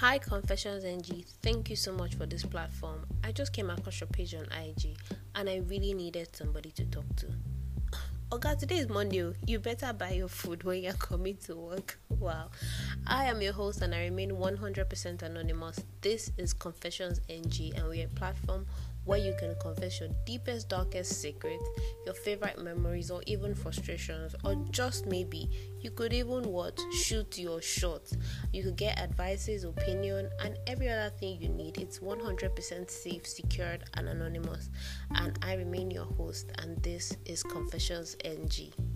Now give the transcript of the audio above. Hi ConfessionsNG, thank you so much for this platform. I just came across your page on IG and I really needed somebody to talk to. Oh God, today is Monday. You better buy your food when you're coming to work. Wow. I am your host and I remain 100% anonymous. This is ConfessionsNG and we're a platform where you can confess your deepest, darkest secrets, your favorite memories, or even frustrations, or just maybe you could even shoot your shot. You could get advices, opinion, and every other thing you need. It's 100% safe, secured, and anonymous. And I remain your host, and this is ConfessionsNG.